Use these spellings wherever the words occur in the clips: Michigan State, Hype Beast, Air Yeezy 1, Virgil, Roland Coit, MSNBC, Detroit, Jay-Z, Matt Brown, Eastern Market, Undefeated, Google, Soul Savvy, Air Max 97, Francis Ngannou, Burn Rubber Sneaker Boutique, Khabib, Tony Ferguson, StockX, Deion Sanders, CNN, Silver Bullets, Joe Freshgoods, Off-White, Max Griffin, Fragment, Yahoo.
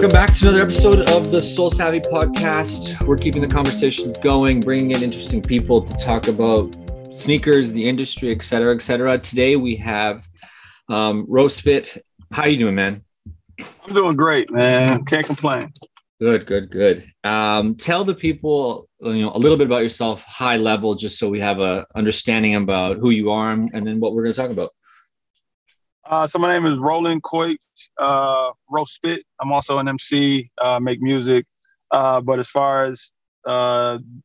Welcome back to another episode of the Soul Savvy podcast. We're keeping the conversations going, bringing in interesting people to talk about sneakers, the industry, et cetera, et cetera. Today we have Ro Spit. How are you doing, man? I'm doing great, man. Can't complain. Good. Tell the people, a little bit about yourself, high level, just so we have a understanding about who you are and then what we're going to talk about. So my name is Roland Coit, Ro Spit. I'm also an MC, make music. But as far as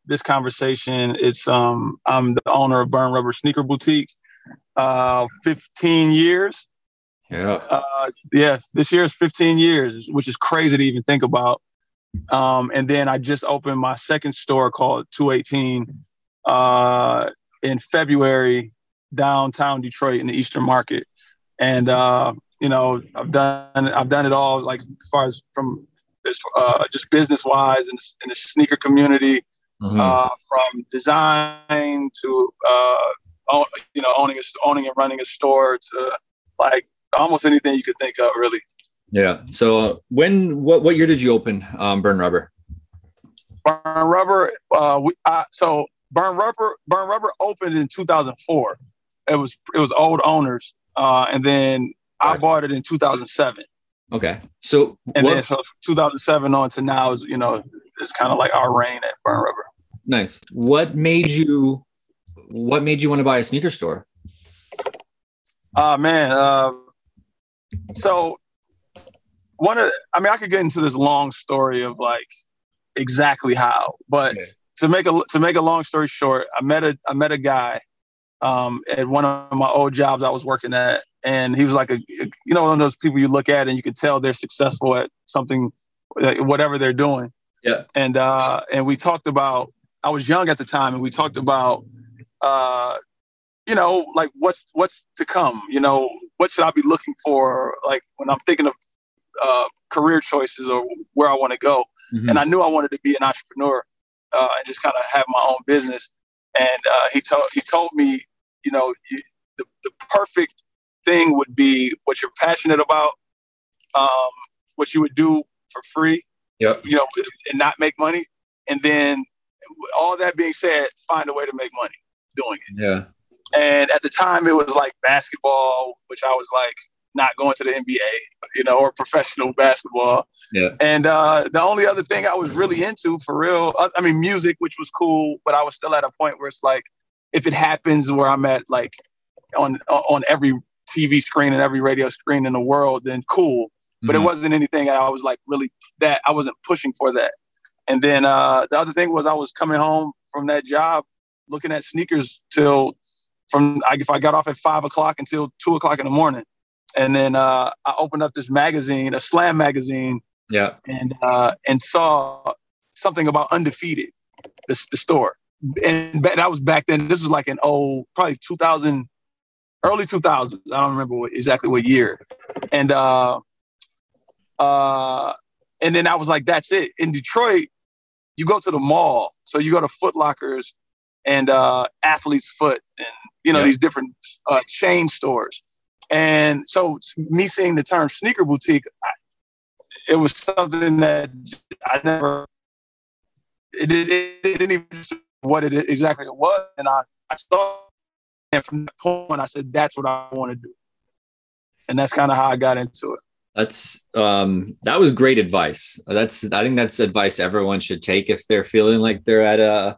this conversation, it's I'm the owner of Burn Rubber Sneaker Boutique, 15 years. Yeah. This year is 15 years, which is crazy to even think about. And then I just opened my second store called 218 in February, downtown Detroit in the Eastern Market. And, I've done it all, like as far as from just business wise in the sneaker community, mm-hmm. From design to, owning and running a store to like almost anything you could think of, really. Yeah. So what year did you open Burn Rubber? Burn Rubber opened in 2004. It was old owners. And then I bought it in 2007. Okay. So then from 2007 on to now is, it's kind of like our reign at Burn Rubber. Nice. What made you want to buy a sneaker store? So I could get into this long story of like exactly how, but to make a long story short, I met a guy at one of my old jobs I was working at, and he was like one of those people you look at and you can tell they're successful at something, whatever they're doing. Yeah. And we talked about, I was young at the time, and we talked about, like what's to come, what should I be looking for? Like when I'm thinking of career choices or where I want to go. Mm-hmm. And I knew I wanted to be an entrepreneur and just kind of have my own business. And he told me, the perfect thing would be what you're passionate about, what you would do for free, and not make money. And then all that being said, find a way to make money doing it. Yeah. And at the time it was like basketball, which I was like not going to the NBA, or professional basketball. Yeah. And the only other thing I was really into for real, music, which was cool, but I was still at a point where it's like, if it happens where I'm at, like on every TV screen and every radio screen in the world, then cool. But mm-hmm. It wasn't anything I was like really that I wasn't pushing for that. And then the other thing was I was coming home from that job, looking at sneakers if I got off at 5 o'clock until 2 o'clock in the morning. And then I opened up this magazine, a Slam magazine, and saw something about Undefeated, the store. And that was back then. This was like an old, probably 2000, early 2000s. I don't remember exactly what year. And then I was like, that's it. In Detroit, you go to the mall. So you go to Foot Lockers and Athlete's Foot and, these different chain stores. And so me seeing the term sneaker boutique, it was something that I never, it didn't even know what it exactly was. And I saw it, and from that point, I said, that's what I want to do. And that's kind of how I got into it. That's, that was great advice. I think that's advice everyone should take if they're feeling like they're at a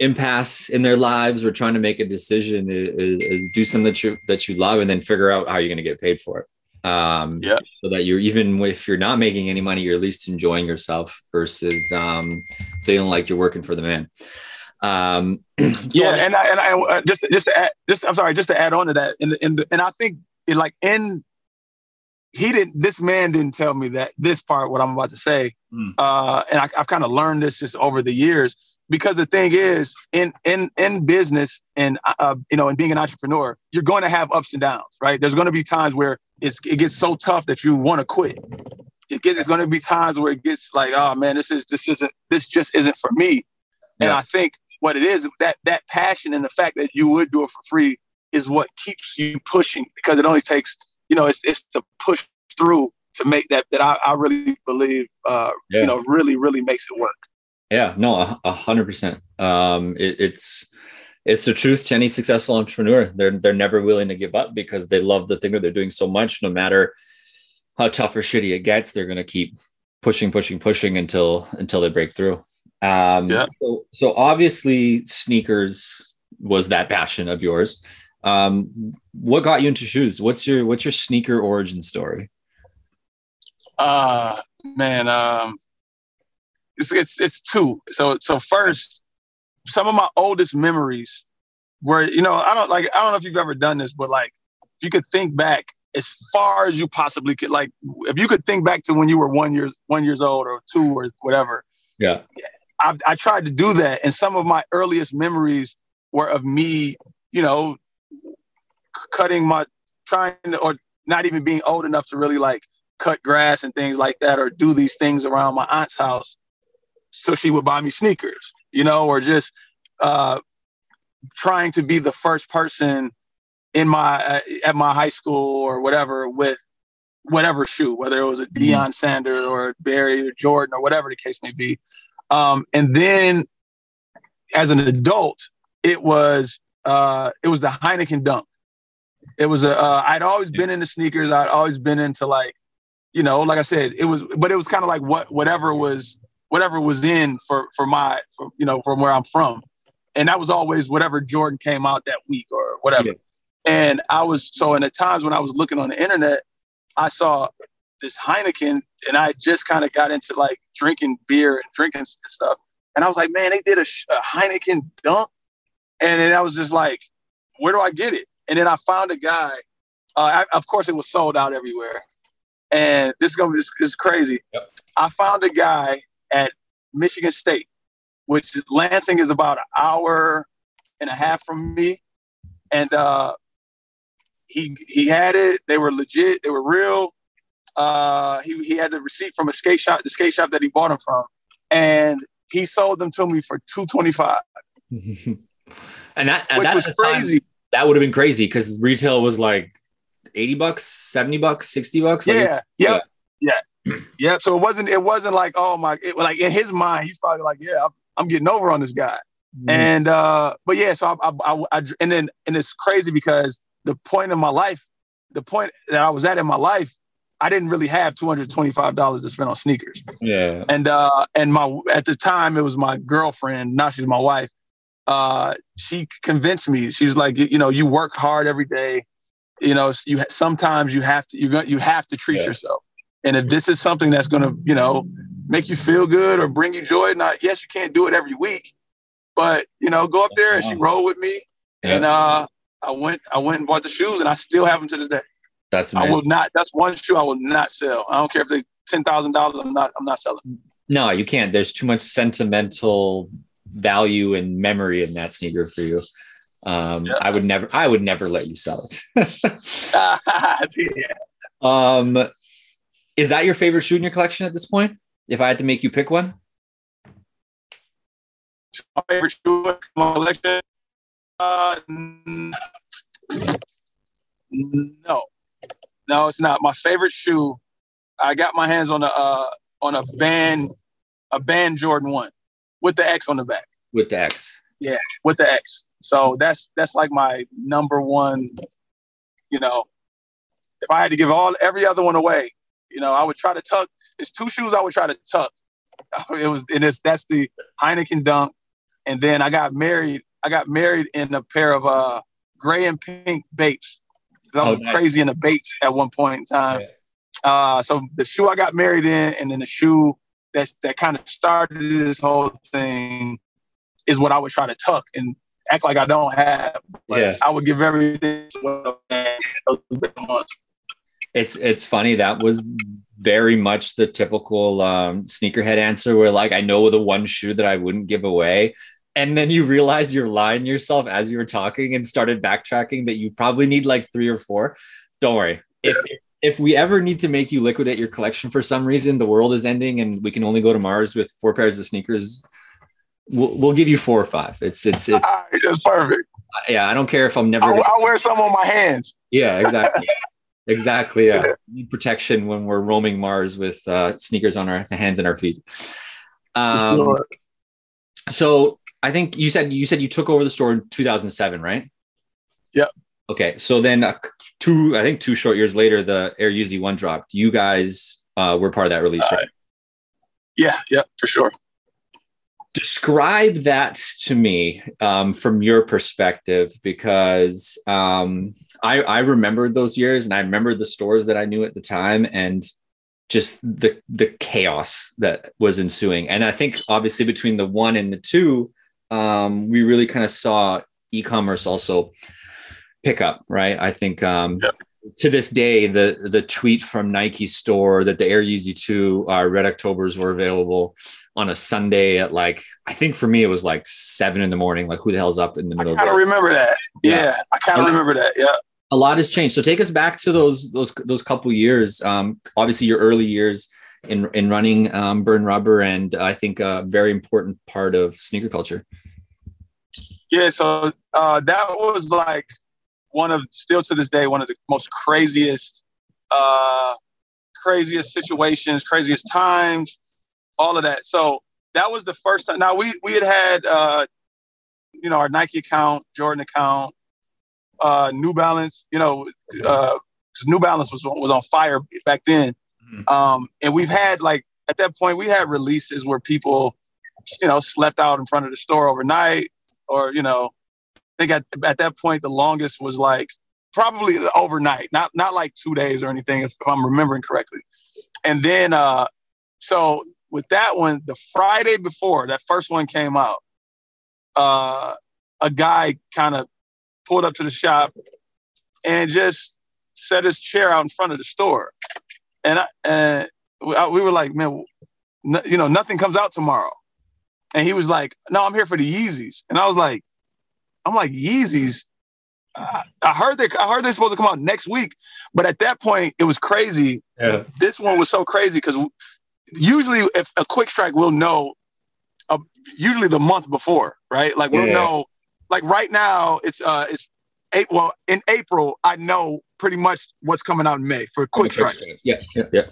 impasse in their lives or trying to make a decision is do something that you love and then figure out how you're going to get paid for it. So that you're, even if you're not making any money, you're at least enjoying yourself versus feeling like you're working for the man. Just to add on to that. And I think this man didn't tell me that this part, what I'm about to say. And I've kind of learned this just over the years. Because the thing is, in business and in being an entrepreneur, you're going to have ups and downs, right? There's going to be times where it gets so tough that you want to quit. It's going to be times where it gets like, oh man, this just isn't for me. Yeah. And I think what it is, that passion and the fact that you would do it for free is what keeps you pushing, because it only takes it's to push through to make that I really believe, you know, really makes it work. Yeah, no, 100%. It's the truth to any successful entrepreneur. They're never willing to give up because they love the thing that they're doing so much. No matter how tough or shitty it gets, they're going to keep pushing until they break through. So obviously sneakers was that passion of yours. What got you into shoes? What's your sneaker origin story? It's two. So first, some of my oldest memories were, you know, I don't know if you've ever done this, but like, if you could think back as far as you possibly could, like if you could think back to when you were one years old or two or whatever. Yeah. I tried to do that. And some of my earliest memories were of me, you know, not even being old enough to really like cut grass and things like that, or do these things around my aunt's house. So she would buy me sneakers, you know, or just trying to be the first person in at my high school or whatever with whatever shoe, whether it was a Deion Sanders or Barry or Jordan or whatever the case may be. And then as an adult, it was the Heineken Dunk. It was I'd always been into sneakers. I'd always been into, like, you know, like I said, it was kind of like whatever was in for you know, from where I'm from. And that was always whatever Jordan came out that week or whatever. Yeah. And in the times when I was looking on the internet, I saw this Heineken, and I just kind of got into like drinking beer and drinking stuff. And I was like, man, they did a Heineken Dunk. And then I was just like, where do I get it? And then I found a guy. Of course, it was sold out everywhere. And this is going to be crazy. Yep. I found a guy at Michigan State, which Lansing is about an hour and a half from me. And he had it. They were legit. They were real. He had the receipt from a skate shop, the skate shop that he bought them from. And he sold them to me for $225. And that was crazy. Time, that would have been crazy because retail was like $80, $70, $60. Like, yeah. So it wasn't like, oh my, like in his mind, he's probably like, yeah, I'm getting over on this guy. Mm. And, but yeah, so and it's crazy because the point that I was at in my life, I didn't really have $225 to spend on sneakers. Yeah. And at the time it was my girlfriend, now she's my wife. She convinced me. She's like, you know, you work hard every day. You know, sometimes you have to treat yourself. And if this is something that's going to, you know, make you feel good or bring you joy, yes, you can't do it every week, but you know, go up there. And she rolled with me, and I went and bought the shoes, and I still have them to this day. That's amazing. That's one shoe I will not sell. I don't care if they $10,000. I'm not selling. No, you can't. There's too much sentimental value and memory in that sneaker for you. I would never let you sell it. Is that your favorite shoe in your collection at this point? If I had to make you pick one, my favorite shoe in my collection. No, it's not my favorite shoe. I got my hands on a band Jordan 1. With the X on the back. With the X. Yeah, with the X. So that's like my number one, you know, if I had to give every other one away, you know, I would try to tuck. There's two shoes I would try to tuck. That's the Heineken Dunk. And then I got married in a pair of gray and pink Bapes. I was crazy in the Bapes at one point in time. Yeah. So the shoe I got married in, and then the shoe that kind of started this whole thing is what I would try to tuck and act like I don't have. But I would give everything. It's funny. That was very much the typical sneakerhead answer where, like, I know the one shoe that I wouldn't give away. And then you realize you're lying to yourself as you were talking and started backtracking that you probably need like 3 or 4. Don't worry. If we ever need to make you liquidate your collection for some reason, the world is ending and we can only go to Mars with 4 pairs of sneakers, we'll give you 4 or 5. It's perfect. Yeah. I don't care if I'm never. I'll wear some on my hands. Yeah, exactly. Exactly. Yeah. We need protection when we're roaming Mars with sneakers on our hands and our feet. So I think you said you took over the store in 2007, right? Yeah. Okay. So then two short years later, the Air Yeezy 1 dropped. You guys were part of that release, right? Yeah. Yeah, for sure. Describe that to me from your perspective, because I remembered those years and I remembered the stores that I knew at the time and just the chaos that was ensuing. And I think obviously between the 1 and the 2, we really kind of saw e-commerce also pick up, right? I think to this day, the tweet from Nike store that the Air Yeezy 2 Red Octobers were available on a Sunday at I think for me, it was 7 a.m. Like, who the hell's up in the middle of the day? I kind of remember that. Yeah. I kind of remember that. Yeah. A lot has changed. So take us back to those couple years. Obviously your early years in running Burn Rubber, and I think a very important part of sneaker culture. Yeah. So that was still to this day, one of the most craziest situations, craziest times, all of that. So that was the first time. Now we had, our Nike account, Jordan account, New Balance, cause New Balance was on fire back then. Mm-hmm. And we've had at that point we had releases where people, slept out in front of the store overnight, or, I think at that point, the longest was probably overnight, not 2 days or anything, if I'm remembering correctly. And then, so with that one, the Friday before that first one came out, a guy kind of pulled up to the shop and just set his chair out in front of the store. And we were like, man, nothing comes out tomorrow. And he was like, no, I'm here for the Yeezys. And I was like, Yeezys. I heard they're supposed to come out next week, but at that point it was crazy. Yeah. This one was so crazy because usually if a quick strike, we'll know usually the month before, right? We'll know. Right now it's April. Well, in April, I know pretty much what's coming out in May for quick strikes. Yeah.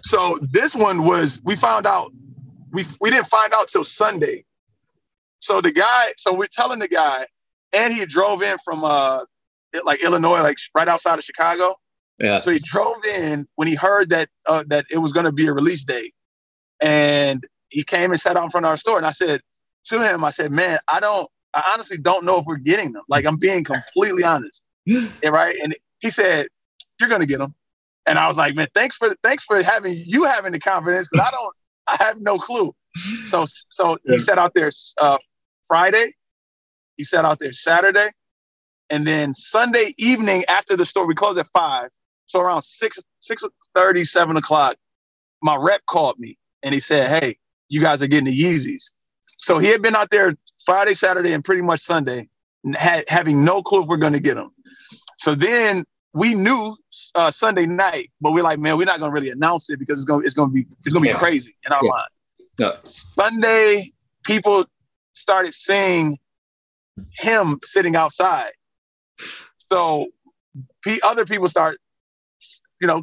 So this one was we didn't find out till Sunday. So we're telling the guy. And he drove in from Illinois, right outside of Chicago. Yeah. So he drove in when he heard that it was going to be a release date, and he came and sat out in front of our store. And I said to him, "Man, I honestly don't know if we're getting them. I'm being completely honest, right?" And he said, "You're going to get them." And I was like, "Man, thanks for having the confidence, because I have no clue." So he sat out there Friday. He sat out there Saturday, and then Sunday evening after the store, we closed at 5. So around 6:30, 7 o'clock, my rep called me and he said, "Hey, you guys are getting the Yeezys." So he had been out there Friday, Saturday, and pretty much Sunday, having no clue if we're going to get them. So then we knew Sunday night, but we're like, man, we're not going to really announce it because it's going to be crazy in our mind. No. Sunday, people started seeing him sitting outside, so other people start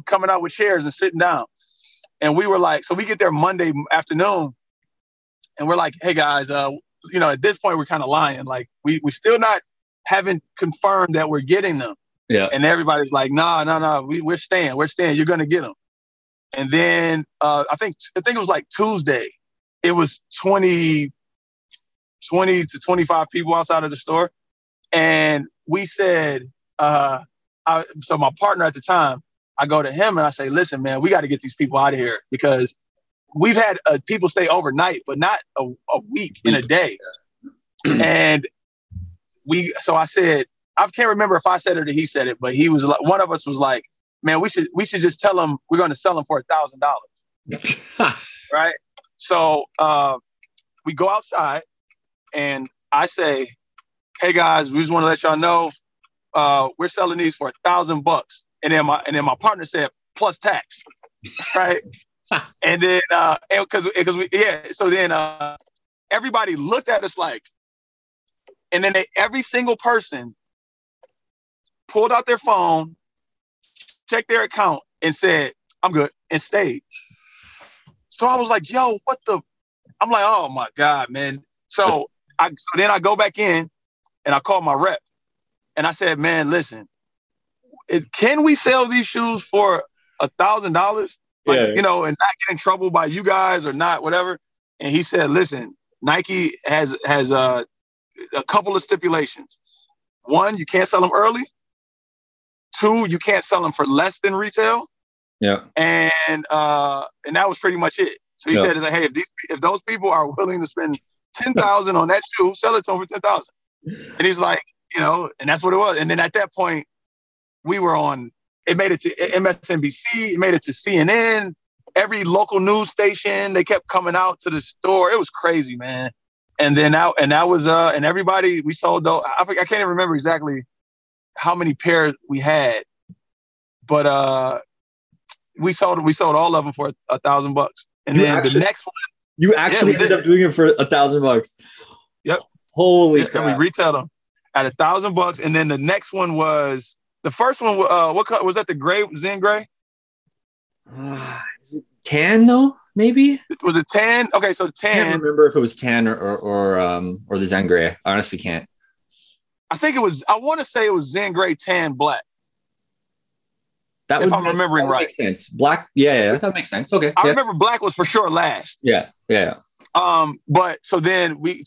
coming out with chairs and sitting down, and we were so we get there Monday afternoon and we're like, "Hey guys, at this point we're kind of lying, we still not haven't confirmed that we're getting them." Yeah. And everybody's like, no, we're staying, you're gonna get them. And then I think it was Tuesday, it was 20 to 25 people outside of the store. And we said, so my partner at the time, I go to him and I say, "Listen, man, we got to get these people out of here, because we've had people stay overnight, but not a week in a day." And so I said, I can't remember if I said it or he said it, but he was one of us was like, "Man, we should just tell them we're going to sell them for $1,000. Right? So we go outside. And I say, "Hey guys, we just want to let y'all know we're selling these for $1,000. And then my partner said, "Plus tax," right? And then So then everybody looked at us and then every single person pulled out their phone, checked their account and said, I'm good, and stayed. So I was like, yo, what the? I'm like, oh my God, man. So then I go back in and I call my rep and I said, man, listen, can we sell these shoes for $1,000? You know, and not get in trouble by you guys or not, whatever. And he said, listen, Nike has a couple of stipulations. One, you can't sell them early. Two, you can't sell them for less than retail. Yeah. And that was pretty much it. So he said, hey, if those people are willing to spend $10,000 on that shoe, sell it to them for $10,000. And he's like, you know, and that's what it was. And then at that point, we were on, it made it to MSNBC, it made it to CNN, every local news station. They kept coming out to the store. It was crazy, man. And then out, and that was, and everybody, we sold those. I can't even remember exactly how many pairs we had, but we sold all of them for $1,000. And then the next one, you actually ended up doing it for $1,000. Yep. Holy crap! And we retailed them at $1,000. And then the next one was the first one. What color was that? The gray, Zen gray. Is it tan though? Maybe. Was it tan? Okay, so tan. I can't remember if it was tan or the Zen gray. I honestly can't. I think it was. I want to say it was Zen gray, tan, black. That if would I'm make, remembering that right. Makes sense. Black. Yeah, that makes sense. Okay. I remember black was for sure last. Yeah. But so then we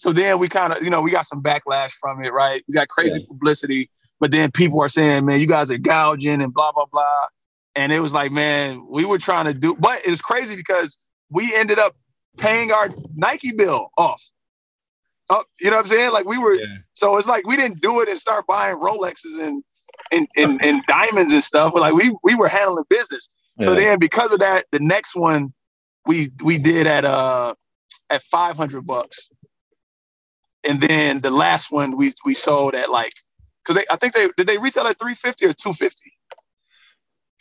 kind of, you know, we got some backlash from it, right? We got crazy publicity, but then people are saying, man, you guys are gouging and blah, blah, blah. And it was like, man, we were trying to do, but it was crazy because we ended up paying our Nike bill off. You know what I'm saying? Like we were, so it's like, we didn't do it and start buying Rolexes and diamonds and stuff. But like we were handling business. Yeah. So then because of that, the next one we did at $500, and then the last one we sold at like, because I think they retail at $350 or $250.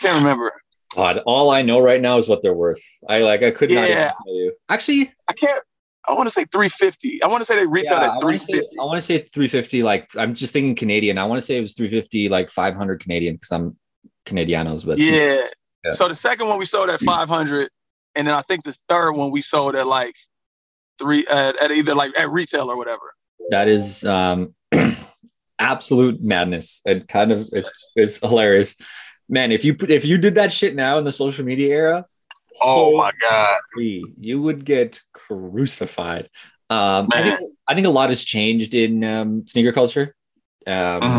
Can't remember. God, all I know right now is what they're worth. I could not even tell you. Actually, I can't. I want to say $350. I want to say they retailed at $350. I want to say $350. Like I'm just thinking Canadian. I want to say it was $350, like $500 Canadian, because I'm Canadianos. But yeah. So the second one we sold at $500, and then I think the third one we sold at like $300 at either like at retail or whatever. That is absolute madness. And kind of it's hilarious, man. If you did that shit now in the social media era. Oh my God! You would get crucified. I think a lot has changed in sneaker culture. You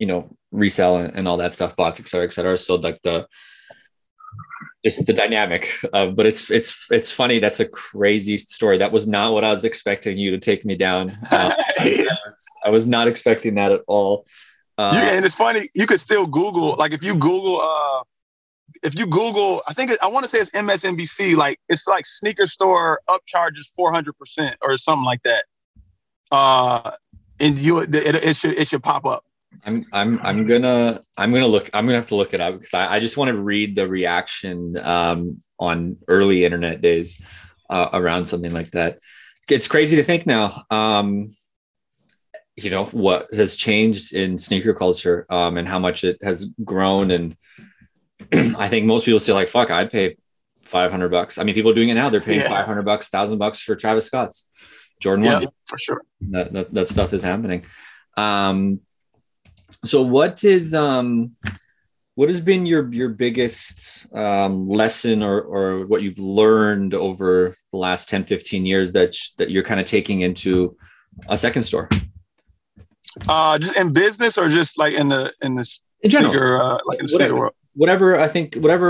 know, resell and all that stuff, bots, etc. So like it's the dynamic of, but it's funny. That's a crazy story. That was not what I was expecting you to take me down. I was not expecting that at all. And it's funny. You could still Google, like if you Google. I think I want to say it's MSNBC. Like it's like sneaker store upcharges 400% or something like that. And it should pop up. I'm gonna have to look it up because I just want to read the reaction on early internet days around something like that. It's crazy to think now. You know what has changed in sneaker culture and how much it has grown and. I think most people say like, fuck, I'd pay $500. I memean, people are doing it now. They're paying $500, $1,000 for Travis Scott's Jordan 1. Yeah, for sure. That stuff is happening. So what has been your biggest lesson or what you've learned over the last 10, 15 years that you're kind of taking into a second store? Just in business or just like in the sneaker world? Whatever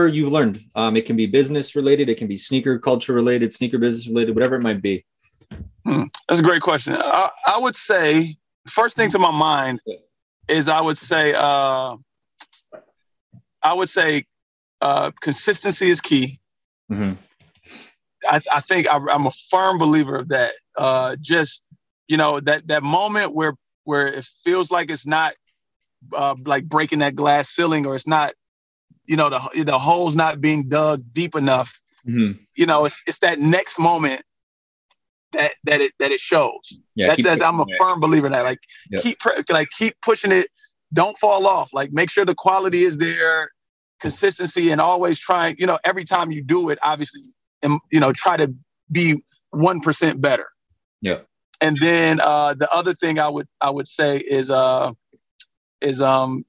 you've learned, it can be business related, it can be sneaker culture related, sneaker business related, whatever it might be. That's a great question. I would say the first thing to my mind is I would say consistency is key. Mm-hmm. I think I'm a firm believer of that. Just you know that moment where it feels like it's not like breaking that glass ceiling or it's not. You know, the hole's not being dug deep enough. Mm-hmm. You know, it's that next moment that it shows. Yeah, I'm a firm believer in that. Like keep pushing it. Don't fall off. Like make sure the quality is there. consistency and always trying, you know, every time you do it, obviously, you know, try to be 1% better. Yeah. And then the other thing I would say is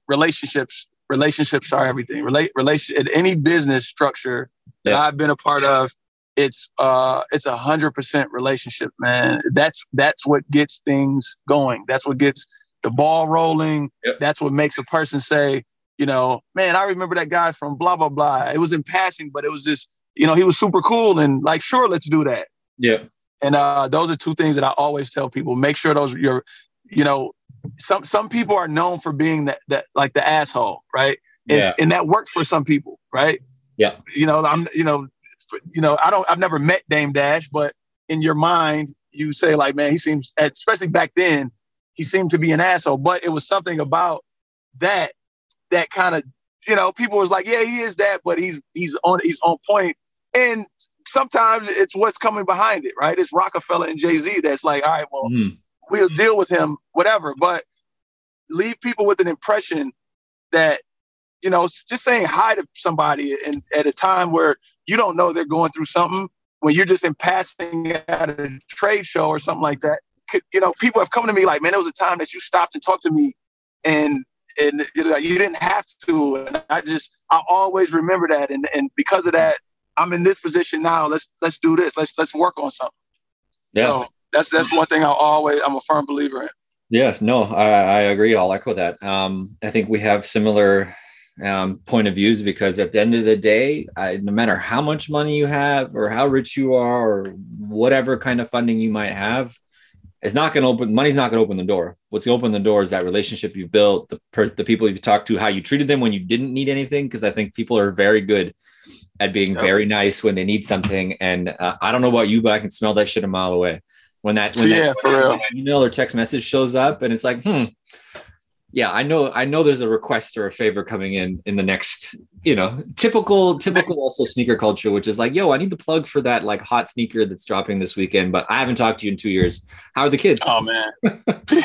relationships. Relationships are everything. Relation any business structure that I've been a part of, it's 100% relationship, man. That's what gets things going. That's what gets the ball rolling. Yep. That's what makes a person say, you know, man, I remember that guy from blah blah blah. It was in passing, but it was just, you know, he was super cool and like, sure, let's do that. Yeah. And those are two things that I always tell people. Make sure those your, you know, some people are known for being that like the asshole, right? And, and that works for some people, right? Yeah. You know, I've never met Dame Dash, but in your mind, you say like, man, he seems, especially back then, he seemed to be an asshole, but it was something about that kind of, you know, people was like, yeah, he is that, but he's on point. And sometimes it's what's coming behind it, right? It's Rockefeller and Jay-Z that's like, all right, well, we'll deal with him, whatever. But leave people with an impression that, you know, just saying hi to somebody and at a time where you don't know they're going through something, when you're just in passing at a trade show or something like that. You know, people have come to me like, man, there was a time that you stopped and talked to me and you didn't have to. And I always remember that. And because of that, I'm in this position now. Let's do this. Let's work on something. Yeah. So that's one thing I'm a firm believer in. Yeah, no, I agree. I'll echo that. I think we have similar point of views, because at the end of the day, no matter how much money you have or how rich you are or whatever kind of funding you might have, money's not going to open the door. What's going to open the door is that relationship you've built, the people you've talked to, how you treated them when you didn't need anything. Cause I think people are very good at being very nice when they need something. And I don't know about you, but I can smell that shit a mile away. When that email or text message shows up and it's like, yeah, I know there's a request or a favor coming in the next, you know, typical also sneaker culture, which is like, yo, I need the plug for that like hot sneaker that's dropping this weekend, but I haven't talked to you in 2 years. How are the kids? Oh man.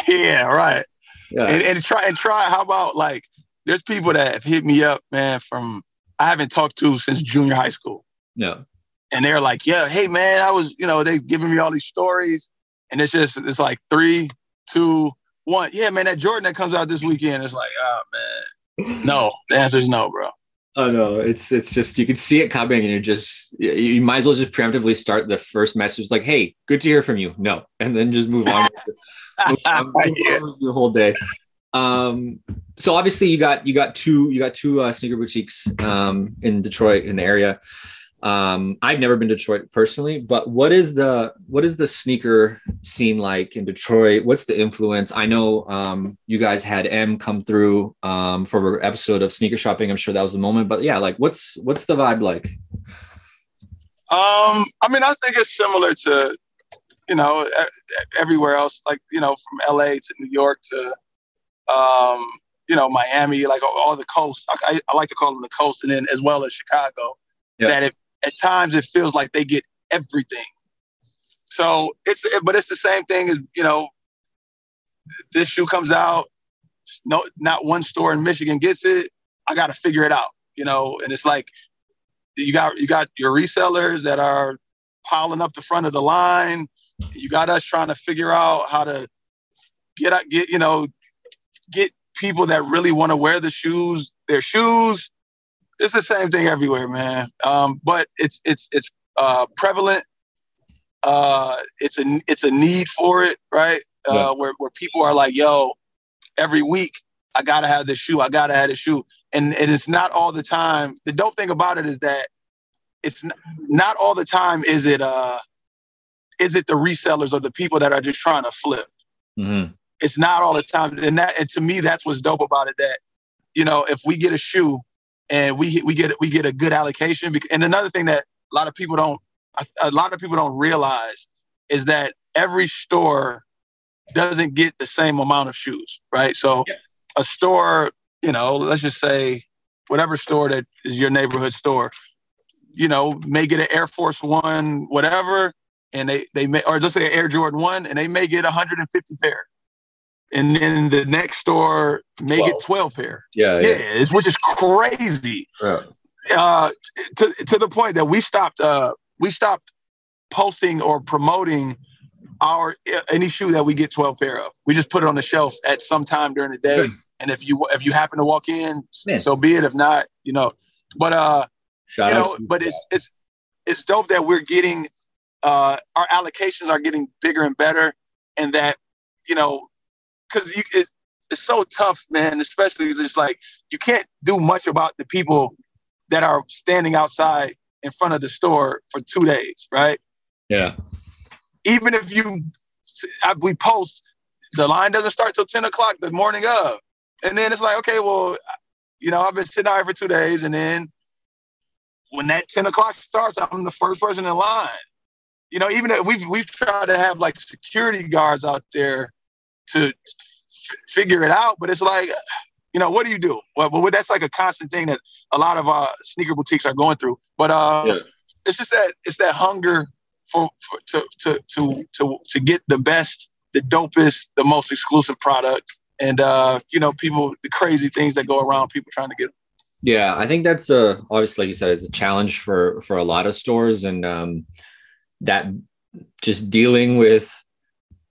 Yeah. Right. Yeah. And try. How about like, there's people that have hit me up, man, I haven't talked to since junior high school. No. And they're like, yeah, hey man, I was, you know, they've given me all these stories and it's like 3, 2, 1. Yeah, man, that Jordan that comes out this weekend, it's like, oh man. No, the answer is no, bro. Oh no, it's just, you can see it coming and you might as well just preemptively start the first message like, hey, good to hear from you. No. And then just move on with your whole day. So obviously you got two sneaker boutiques in Detroit, in the area. I've never been to Detroit personally, but what is the sneaker scene like in Detroit? What's the influence? I know, you guys had M come through, for an episode of Sneaker Shopping. I'm sure that was the moment, but yeah, like what's the vibe like? I mean, I think it's similar to, you know, everywhere else, like, you know, from LA to New York to, you know, Miami, like all the coast. I like to call them the coast, and then as well as Chicago. Yeah. That at times it feels like they get everything. So it's the same thing as, you know, this shoe comes out, no, not one store in Michigan gets it. I got to figure it out, you know. And it's like you got your resellers that are piling up the front of the line. You got us trying to figure out how to get people that really want to wear the shoes, their shoes. It's the same thing everywhere, man. But it's prevalent. It's a need for it, right? Yeah. Where people are like, yo, every week I gotta have this shoe. I gotta have this shoe, and it's not all the time. The dope thing about it is that it's not all the time. Is it the resellers or the people that are just trying to flip? Mm-hmm. It's not all the time, and to me that's what's dope about it. That, you know, if we get a shoe. And we get a good allocation. And another thing that a lot of people don't realize is that every store doesn't get the same amount of shoes, right? So a store, you know, let's just say whatever store that is your neighborhood store, you know, may get an Air Force 1, whatever, and they may, or let's say an Air Jordan 1, and they may get 150 pair. and then the next store make 12. It 12 pair. Yeah, which is crazy. Yeah. To the point that we stopped posting or promoting any shoe that we get 12 pair of. We just put it on the shelf at some time during the day. Sure. And if you happen to walk in, man, so be it. If not, you know. But it's dope that we're getting our allocations are getting bigger and better, and that, you know, because it's so tough, man. Especially just like you can't do much about the people that are standing outside in front of the store for 2 days, right? Yeah. Even if we post, the line doesn't start till 10 o'clock the morning of, and then it's like, okay, well, you know, I've been sitting out here for 2 days, and then when that 10 o'clock starts, I'm the first person in line. You know, even if we've tried to have like security guards out there to figure it out, but it's like, you know, what do you do? Well, that's like a constant thing that a lot of sneaker boutiques are going through. But It's just that hunger to get the best, the dopest, the most exclusive product, and you know, people, the crazy things that go around people trying to get them. Yeah, I think that's obviously, like you said, it's a challenge for a lot of stores, and that just dealing with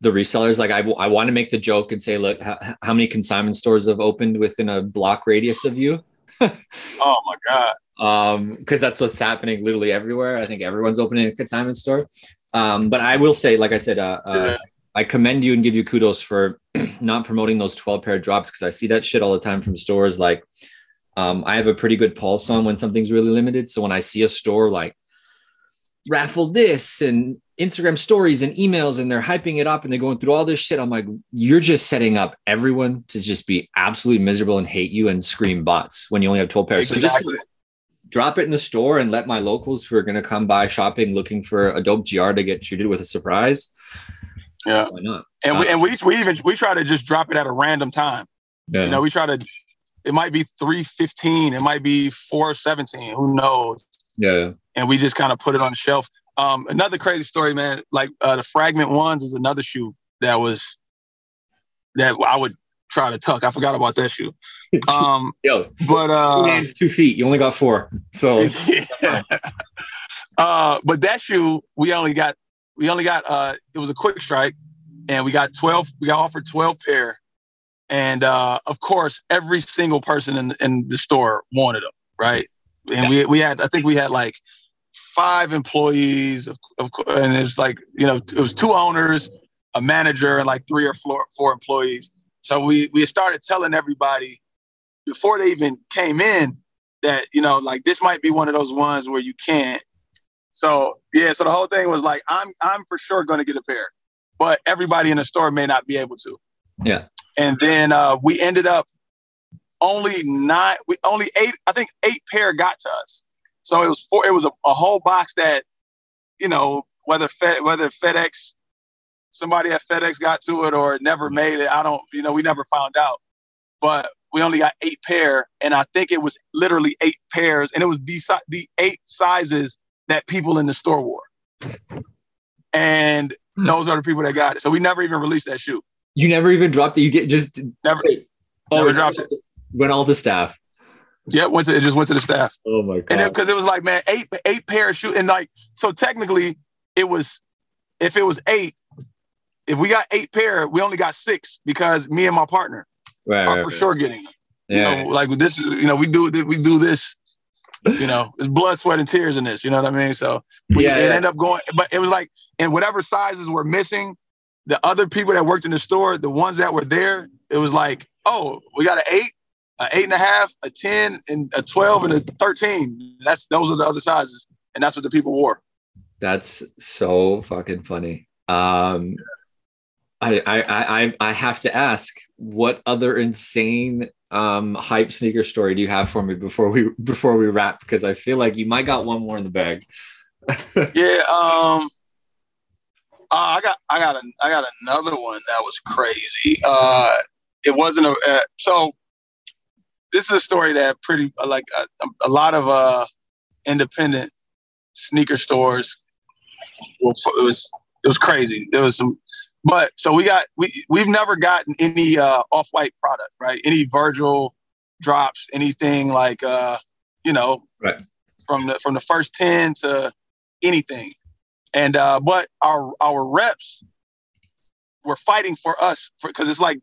the resellers. Like I want to make the joke and say, look, how many consignment stores have opened within a block radius of you? Oh my God. Cause that's what's happening literally everywhere. I think everyone's opening a consignment store. But I will say, like I said, I commend you and give you kudos for not promoting those 12 pair drops. Cause I see that shit all the time from stores. Like, I have a pretty good pulse on when something's really limited. So when I see a store like raffle this and Instagram stories and emails, and they're hyping it up and they're going through all this shit, I'm like, you're just setting up everyone to just be absolutely miserable and hate you and scream bots when you only have 12 pairs. Exactly. So just drop it in the store and let my locals who are going to come by shopping looking for a dope GR to get treated with a surprise. Yeah. Why not? And we try to just drop it at a random time. Yeah. You know, we try to, it might be 3:15, it might be 4:17, who knows? Yeah. And we just kind of put it on the shelf. Another crazy story, man, like the Fragment ones is another shoe that I would try to tuck. I forgot about that shoe. But it's 2 feet. You only got four. So, yeah. But that shoe, we only got, it was a quick strike, and we got 12, we got offered 12 pair. And, of course, every single person in the store wanted them. Right. And yeah, we had like 5 employees, and it's like, you know, it was 2 owners, a manager, and like 3 or 4 employees. So we started telling everybody before they even came in that, you know, like this might be one of those ones where you can't. So yeah, so the whole thing was like, I'm for sure going to get a pair, but everybody in the store may not be able to. Yeah. And then we ended up only eight pair got to us. So it was a whole box that, you know, whether FedEx, somebody at FedEx got to it or never made it, we never found out, but we only got 8 pair. And I think it was literally 8 pairs, and it was the 8 sizes that people in the store wore. And those are the people that got it. So we never even released that shoe. You never even dropped it. You get just never. Oh, never dropped it. Went all the staff. Yeah, it just went to the staff. Oh my God! Because it was like, man, eight pair of shoes, and like, so technically it was, if it was 8, if we got 8 pair, we only got 6 because me and my partner are for sure getting them. Yeah, you know, like this, you know, we do this, you know, there's blood, sweat, and tears in this. You know what I mean? So it ended up going, but it was like, and whatever sizes were missing, the other people that worked in the store, the ones that were there, it was like, oh, we got an 8. An 8.5, a 10, and a 12, and a 13. Those are the other sizes, and that's what the people wore. That's so fucking funny. I have to ask, what other insane hype sneaker story do you have for me before we wrap? Because I feel like you might got one more in the bag. Yeah. I got another one that was crazy. It wasn't a so. This is a story that a lot of independent sneaker stores. It was crazy. There was some But so we've never gotten any Off-White product, right? Any Virgil drops, anything like right. from the first 10 to anything. And but our reps were fighting for us because it's like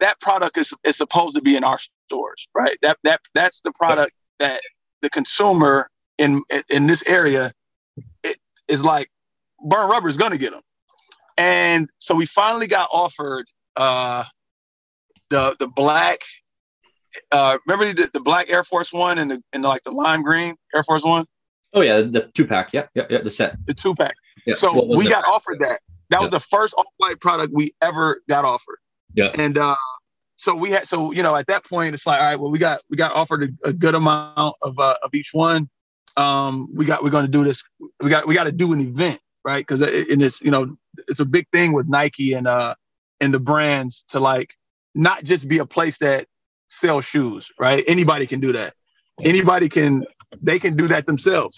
that product is supposed to be in our stores, right? That's the product that the consumer in this area, it is like Burn Rubber is going to get them. And so we finally got offered the black. Remember the black Air Force One and like the lime green Air Force One? Oh yeah, the 2-pack. Yeah, the set. The 2-pack. Yeah. So we got offered that. That was the first Off-White product we ever got offered. Yeah. And so we had, at that point it's like, all right, well, we got offered a good amount of each one. We're going to do this. We got to do an event, right? Because it's a big thing with Nike and the brands to like not just be a place that sells shoes, right? Anybody can do that. They can do that themselves.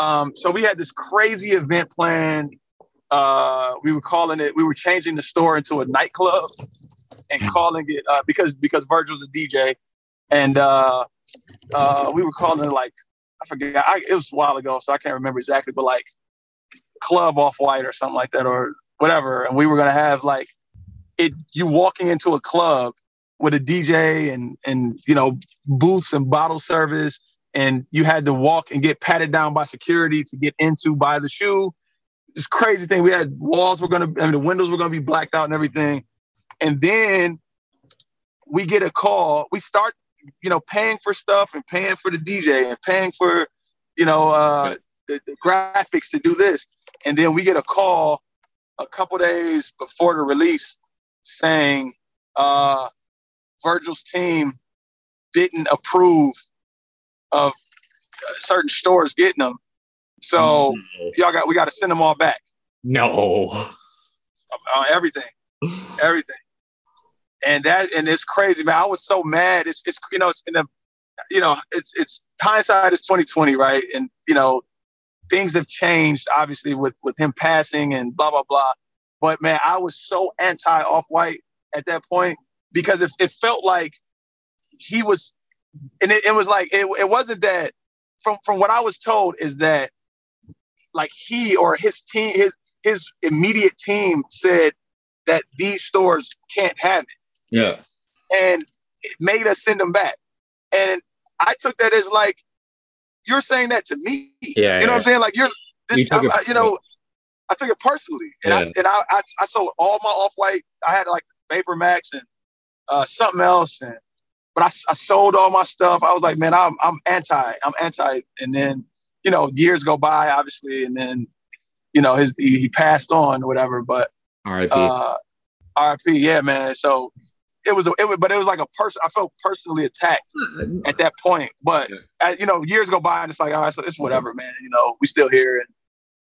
So we had this crazy event planned. We were changing the store into a nightclub and calling it, because Virgil's a DJ, and we were calling it like, it was a while ago, so I can't remember exactly, but like Club Off-White or something like that or whatever. And we were going to have like you walking into a club with a DJ and booths and bottle service. And you had to walk and get patted down by security to get into buy the shoe. This crazy thing. We had walls were going to, the windows were going to be blacked out and everything. And then we get a call. We start, paying for stuff and paying for the DJ and paying for, the graphics to do this. And then we get a call a couple days before the release saying Virgil's team didn't approve of certain stores getting them, so we got to send them all back. Everything, and it's crazy, man. I was so mad. It's hindsight is 2020, right? And things have changed, obviously, with him passing and blah blah blah. But man, I was so anti Off-White at that point because it felt like he was. And it was like, it wasn't that from what I was told is that like he or his team, his immediate team said that these stores can't have it. Yeah. And it made us send them back. And I took that as like, you're saying that to me. Yeah. You know what I'm saying? Like I took it personally. And I sold all my Off-White. I had like Vapor Max and something else. But I sold all my stuff. I was like, man, I'm anti. And then, years go by, obviously. And then, he passed on or whatever. But RIP. RIP, yeah, man. So it was like a person. I felt personally attacked at that point. But years go by, and it's like, all right, so it's whatever, man. We still here.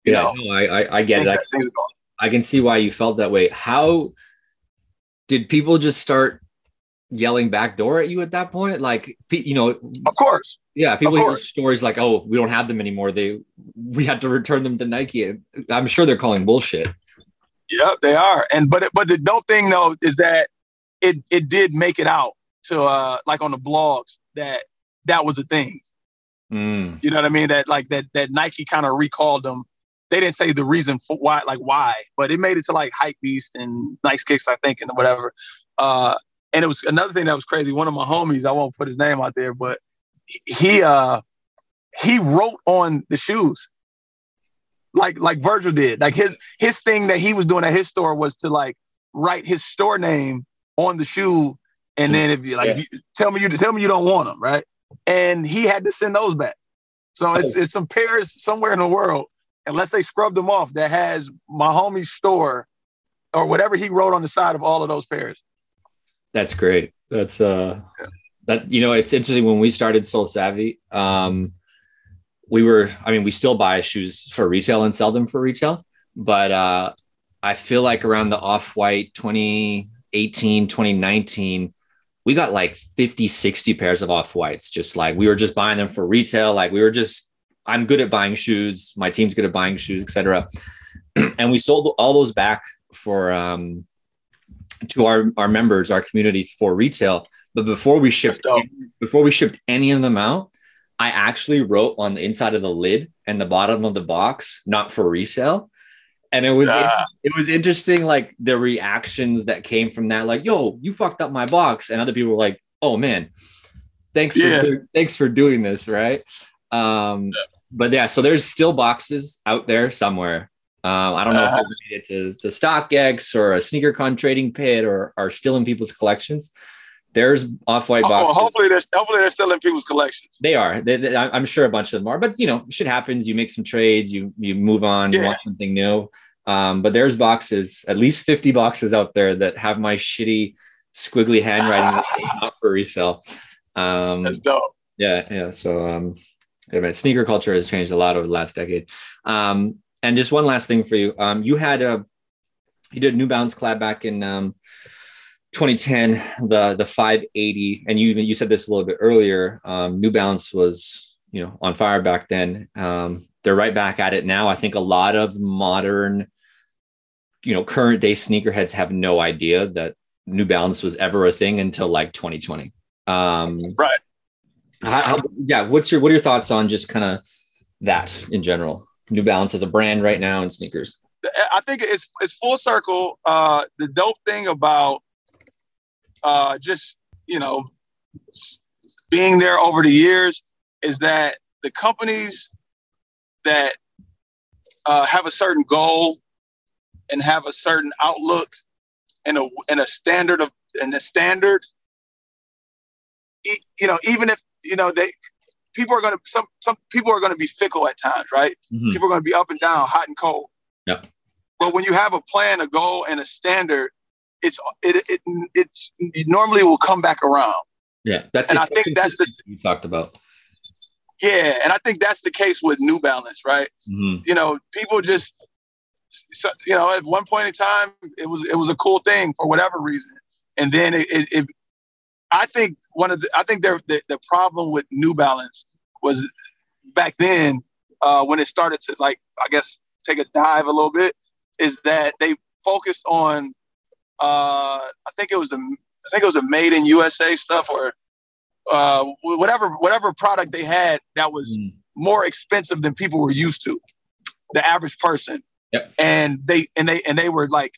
And I get it. I can see why you felt that way. How did people just start yelling backdoor at you at that point? Like, of course. Yeah. People hear stories like, oh, we don't have them anymore. We had to return them to Nike. I'm sure they're calling bullshit. Yep, they are. And, but the dope thing though, is that it did make it out to like on the blogs that was a thing. Mm. You know what I mean? That like that Nike kind of recalled them. They didn't say the reason for why, but it made it to like Hype Beast and Nice Kicks, I think, and whatever. And it was another thing that was crazy. One of my homies, I won't put his name out there, but he wrote on the shoes like Virgil did. Like his thing that he was doing at his store was to like write his store name on the shoe, and then if you tell me you don't want them, right? And he had to send those back. So it's some pairs somewhere in the world, unless they scrubbed them off, that has my homie's store or whatever he wrote on the side of all of those pairs. That's great. That's it's interesting. When we started Soul Savvy, we still buy shoes for retail and sell them for retail, but I feel like around the Off-White 2018, 2019, we got like 50, 60 pairs of Off-Whites. Just like, we were just buying them for retail. Like I'm good at buying shoes. My team's good at buying shoes, etc. and we sold all those back for to our members, our community, for retail. But before we shipped any of them out, I actually wrote on the inside of the lid and the bottom of the box, not for resale. And it was interesting, like the reactions that came from that, like, yo, you fucked up my box. And other people were like, oh man, thanks for doing this. Right. But yeah, so there's still boxes out there somewhere. I don't know if I made it to StockX or a SneakerCon trading pit, or are still in people's collections. There's Off-White boxes. Hopefully they're still in people's collections. They are. I'm sure a bunch of them are. But, you know, shit happens. You make some trades. You move on. Yeah. You want something new. But there's boxes, at least 50 boxes out there that have my shitty, squiggly handwriting not for resale. That's dope. Yeah. Yeah. So, sneaker culture has changed a lot over the last decade. And just one last thing for you. You did a New Balance collab back in 2010, the 580, and you said this a little bit earlier. New Balance was, you know, on fire back then. They're right back at it now. I think a lot of modern, you know, current day sneakerheads have no idea that New Balance was ever a thing until like 2020. Right. What are your thoughts on just kind of that in general? New Balance as a brand right now in sneakers. I think it's full circle. The dope thing about just, you know, being there over the years is that the companies that have a certain goal and have a certain outlook and a standard, you know, even if, you know, some people are going to be fickle at times, right? Mm-hmm. People are going to be up and down, hot and cold. Yeah. But when you have a plan, a goal, and a standard, it normally will come back around. Yeah, you talked about. Yeah, and I think that's the case with New Balance, right? Mm-hmm. You know, people just, you know, at one point in time, it was a cool thing for whatever reason, and then I think the problem with New Balance was back then when it started to, like, I guess, take a dive a little bit, is that they focused on. I think it was a made in USA stuff, or whatever product they had that was more expensive than people were used to, the average person. Yep. And they were like,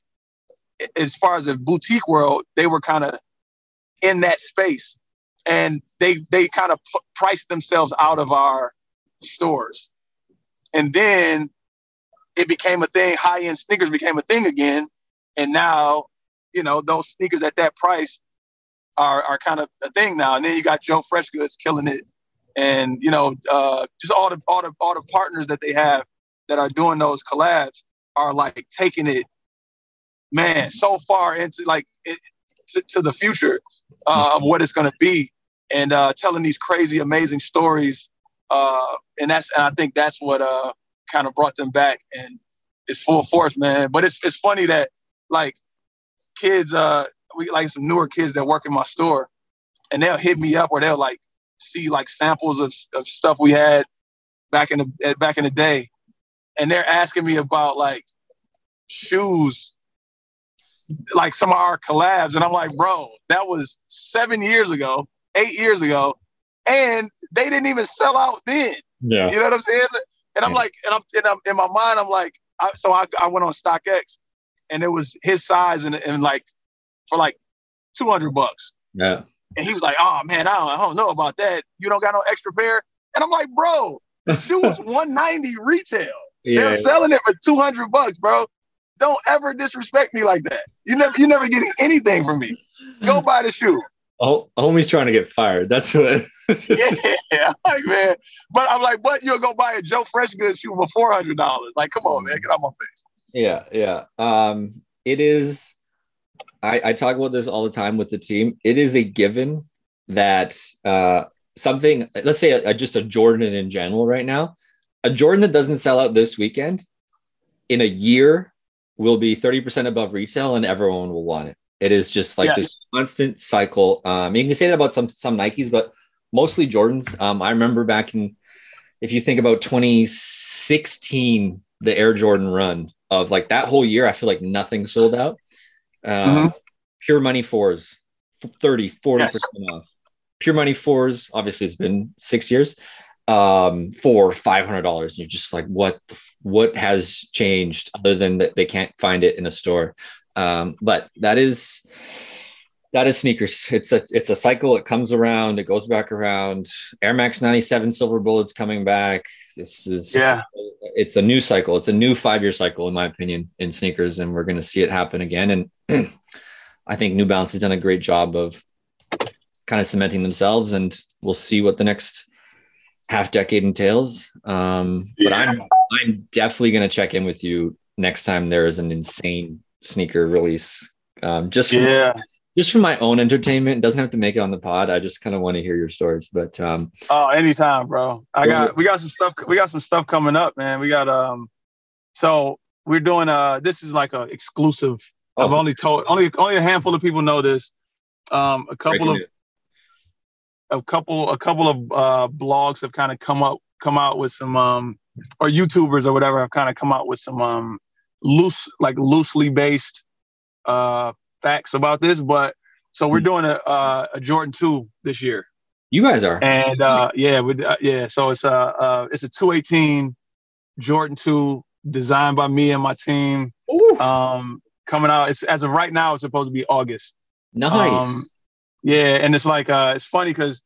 as far as the boutique world, they were kind of in that space, and they kind of priced themselves out of our stores. And then it became a thing. High end sneakers became a thing again, and now, you know, those sneakers at that price are kind of a thing now. And then you got Joe Freshgoods killing it, and, you know, just all the partners that they have that are doing those collabs are like taking it, man, so far into to the future of what it's going to be, and telling these crazy, amazing stories. And I think that's what kind of brought them back, and it's full force, man. But it's funny that, like, kids, we like some newer kids that work in my store, and they'll hit me up, or they'll like see like samples of stuff we had back in the day, and they're asking me about like shoes, like some of our collabs, and I'm like, bro, that was 7 years ago, 8 years ago, and they didn't even sell out then. Yeah, you know what I'm saying? And I'm like, and I'm in my mind, I'm like, I went on StockX. And it was his size and like for like $200. Yeah. And he was like, oh man, I don't know about that. You don't got no extra pair? And I'm like, bro, the shoe was $190 retail. Yeah. They're selling it for $200, bro. Don't ever disrespect me like that. You're never getting anything from me. Go buy the shoe. Oh, homie's trying to get fired. That's what. Yeah, like, man. But I'm like, but you'll go buy a Joe Freshgoods shoe for $400. Like, come on, man, get out my face. Yeah. Yeah. It is. I talk about this all the time with the team. It is a given that something, let's say just a Jordan in general right now, a Jordan that doesn't sell out this weekend in a year will be 30% above resale, and everyone will want it. It is just like this constant cycle. You can say that about some Nikes, but mostly Jordans. I remember back in, if you think about 2016, the Air Jordan run, of like that whole year. I feel like nothing sold out. Pure Money 4s, 30, 40% off. Pure Money 4s, obviously it's been 6 years, for $500. And you're just like, what has changed other than that they can't find it in a store? But that is sneakers. It's a cycle. It comes around, it goes back around. Air Max 97 Silver Bullets coming back. This is, it's a new cycle. It's a new 5-year cycle, in my opinion, in sneakers. And we're going to see it happen again. And I think New Balance has done a great job of kind of cementing themselves, and we'll see what the next half decade entails. But I'm definitely going to check in with you next time there is an insane sneaker release, just for my own entertainment. It doesn't have to make it on the pod. I just kind of want to hear your stories. But anytime, bro. We got some stuff coming up, man. We got so we're doing this is like an exclusive. Oh. I've only told only a handful of people know this. A couple of blogs have kind of come out with some or YouTubers or whatever have kind of come out with some loosely based facts about this, but so we're doing a Jordan 2 this year. You guys are, and so it's a 218 Jordan 2 designed by me and my team. Oof. Coming out, it's as of right now, it's supposed to be August. Nice. And it's like it's funny because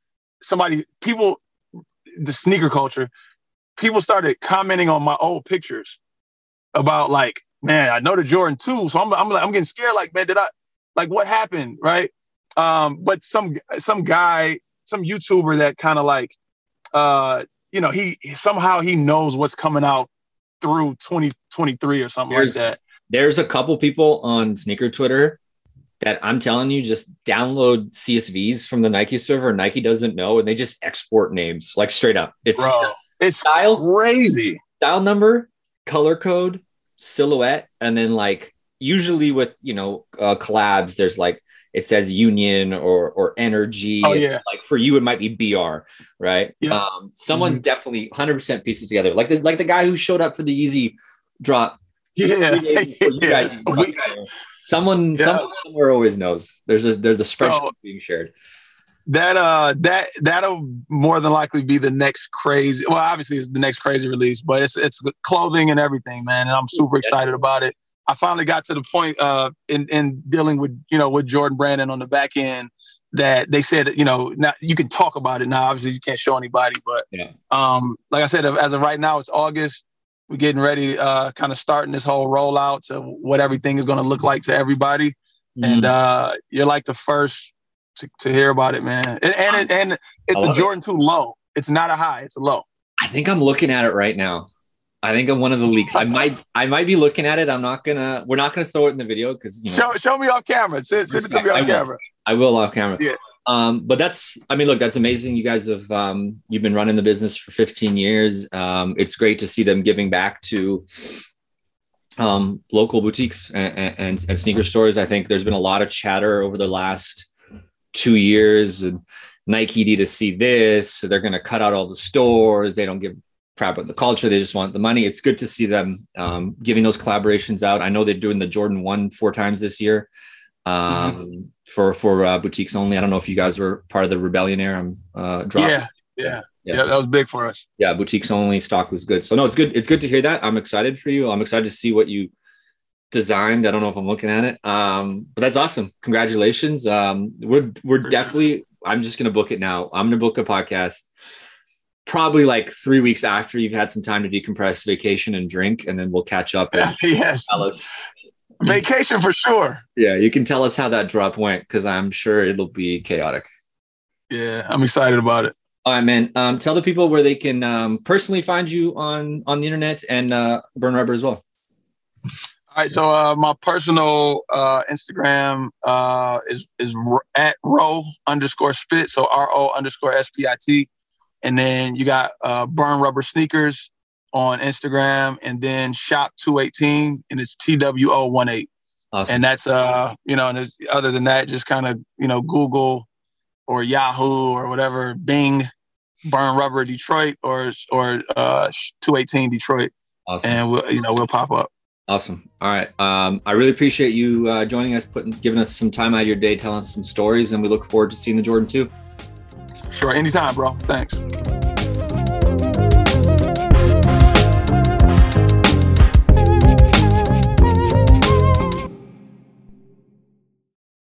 the sneaker culture, people started commenting on my old pictures about like, man, I know the Jordan 2, so I'm getting scared. Like, man, what happened, right? But some guy, some YouTuber that kind of like, he somehow he knows what's coming out through 2023 or something like that. There's a couple people on sneaker Twitter that I'm telling you, just download CSVs from the Nike server. Nike doesn't know, and they just export names like straight up. It's style, crazy style number, color code, silhouette, and then like usually with collabs, there's like it says Union or Energy. Oh yeah, like for you it might be BR, right? Yeah. Someone definitely 100% pieces together, like the guy who showed up for the Yeezy drop. Yeah, someone somewhere always knows. There's a spreadsheet being shared. That'll more than likely be the next crazy. Well, obviously it's the next crazy release, but it's clothing and everything, man. And I'm super excited about it. I finally got to the point in dealing with with Jordan Brandon on the back end that they said now you can talk about it. Now obviously you can't show anybody, but like I said, as of right now it's August. We're getting ready, kind of starting this whole rollout to what everything is going to look like to everybody. Mm-hmm. And you're like the first to hear about it, man. And it's a Jordan 2 low. It's not a high. It's a low. I think I'm looking at it right now. I think I'm one of the leaks. I might be looking at it. We're not going to throw it in the video because show me off camera. Send it to me off camera. I will off camera. Yeah. But that's amazing. You guys have, you've been running the business for 15 years. It's great to see them giving back to, local boutiques and sneaker stores. I think there's been a lot of chatter over the last 2 years, and Nike needed to see this. So they're going to cut out all the stores. They don't give crap about the culture. They just want the money. It's good to see them, giving those collaborations out. I know they're doing the Jordan 1 4 times this year. For boutiques only. I don't know if you guys were part of the Rebellion Air drop. Yeah, that was big for us. Yeah, boutiques only stock was good. So no, it's good to hear that. I'm excited for you. I'm excited to see what you designed. I don't know if I'm looking at it. But that's awesome. Congratulations. We're definitely, I'm just gonna book it now. I'm gonna book a podcast probably like 3 weeks after you've had some time to decompress, vacation, and drink, and then we'll catch up and tell us. Vacation for sure. Yeah, you can tell us how that drop went because I'm sure it'll be chaotic. Yeah, I'm excited about it. All right, man. Tell the people where they can personally find you on the internet and Burn Rubber as well. All right, so my personal Instagram is at @Ro_Spit, so RO_SPIT, and then you got Burn Rubber Sneakers on Instagram, and then shop 218, and it's TWO18. Awesome. And that's and other than that, just kind of Google or Yahoo or whatever, Bing, Burn Rubber Detroit or 218 Detroit. Awesome. And we'll pop up. Awesome. All right. I really appreciate you joining us, giving us some time out of your day, telling us some stories, and we look forward to seeing the Jordan 2. Sure. Anytime, bro. Thanks.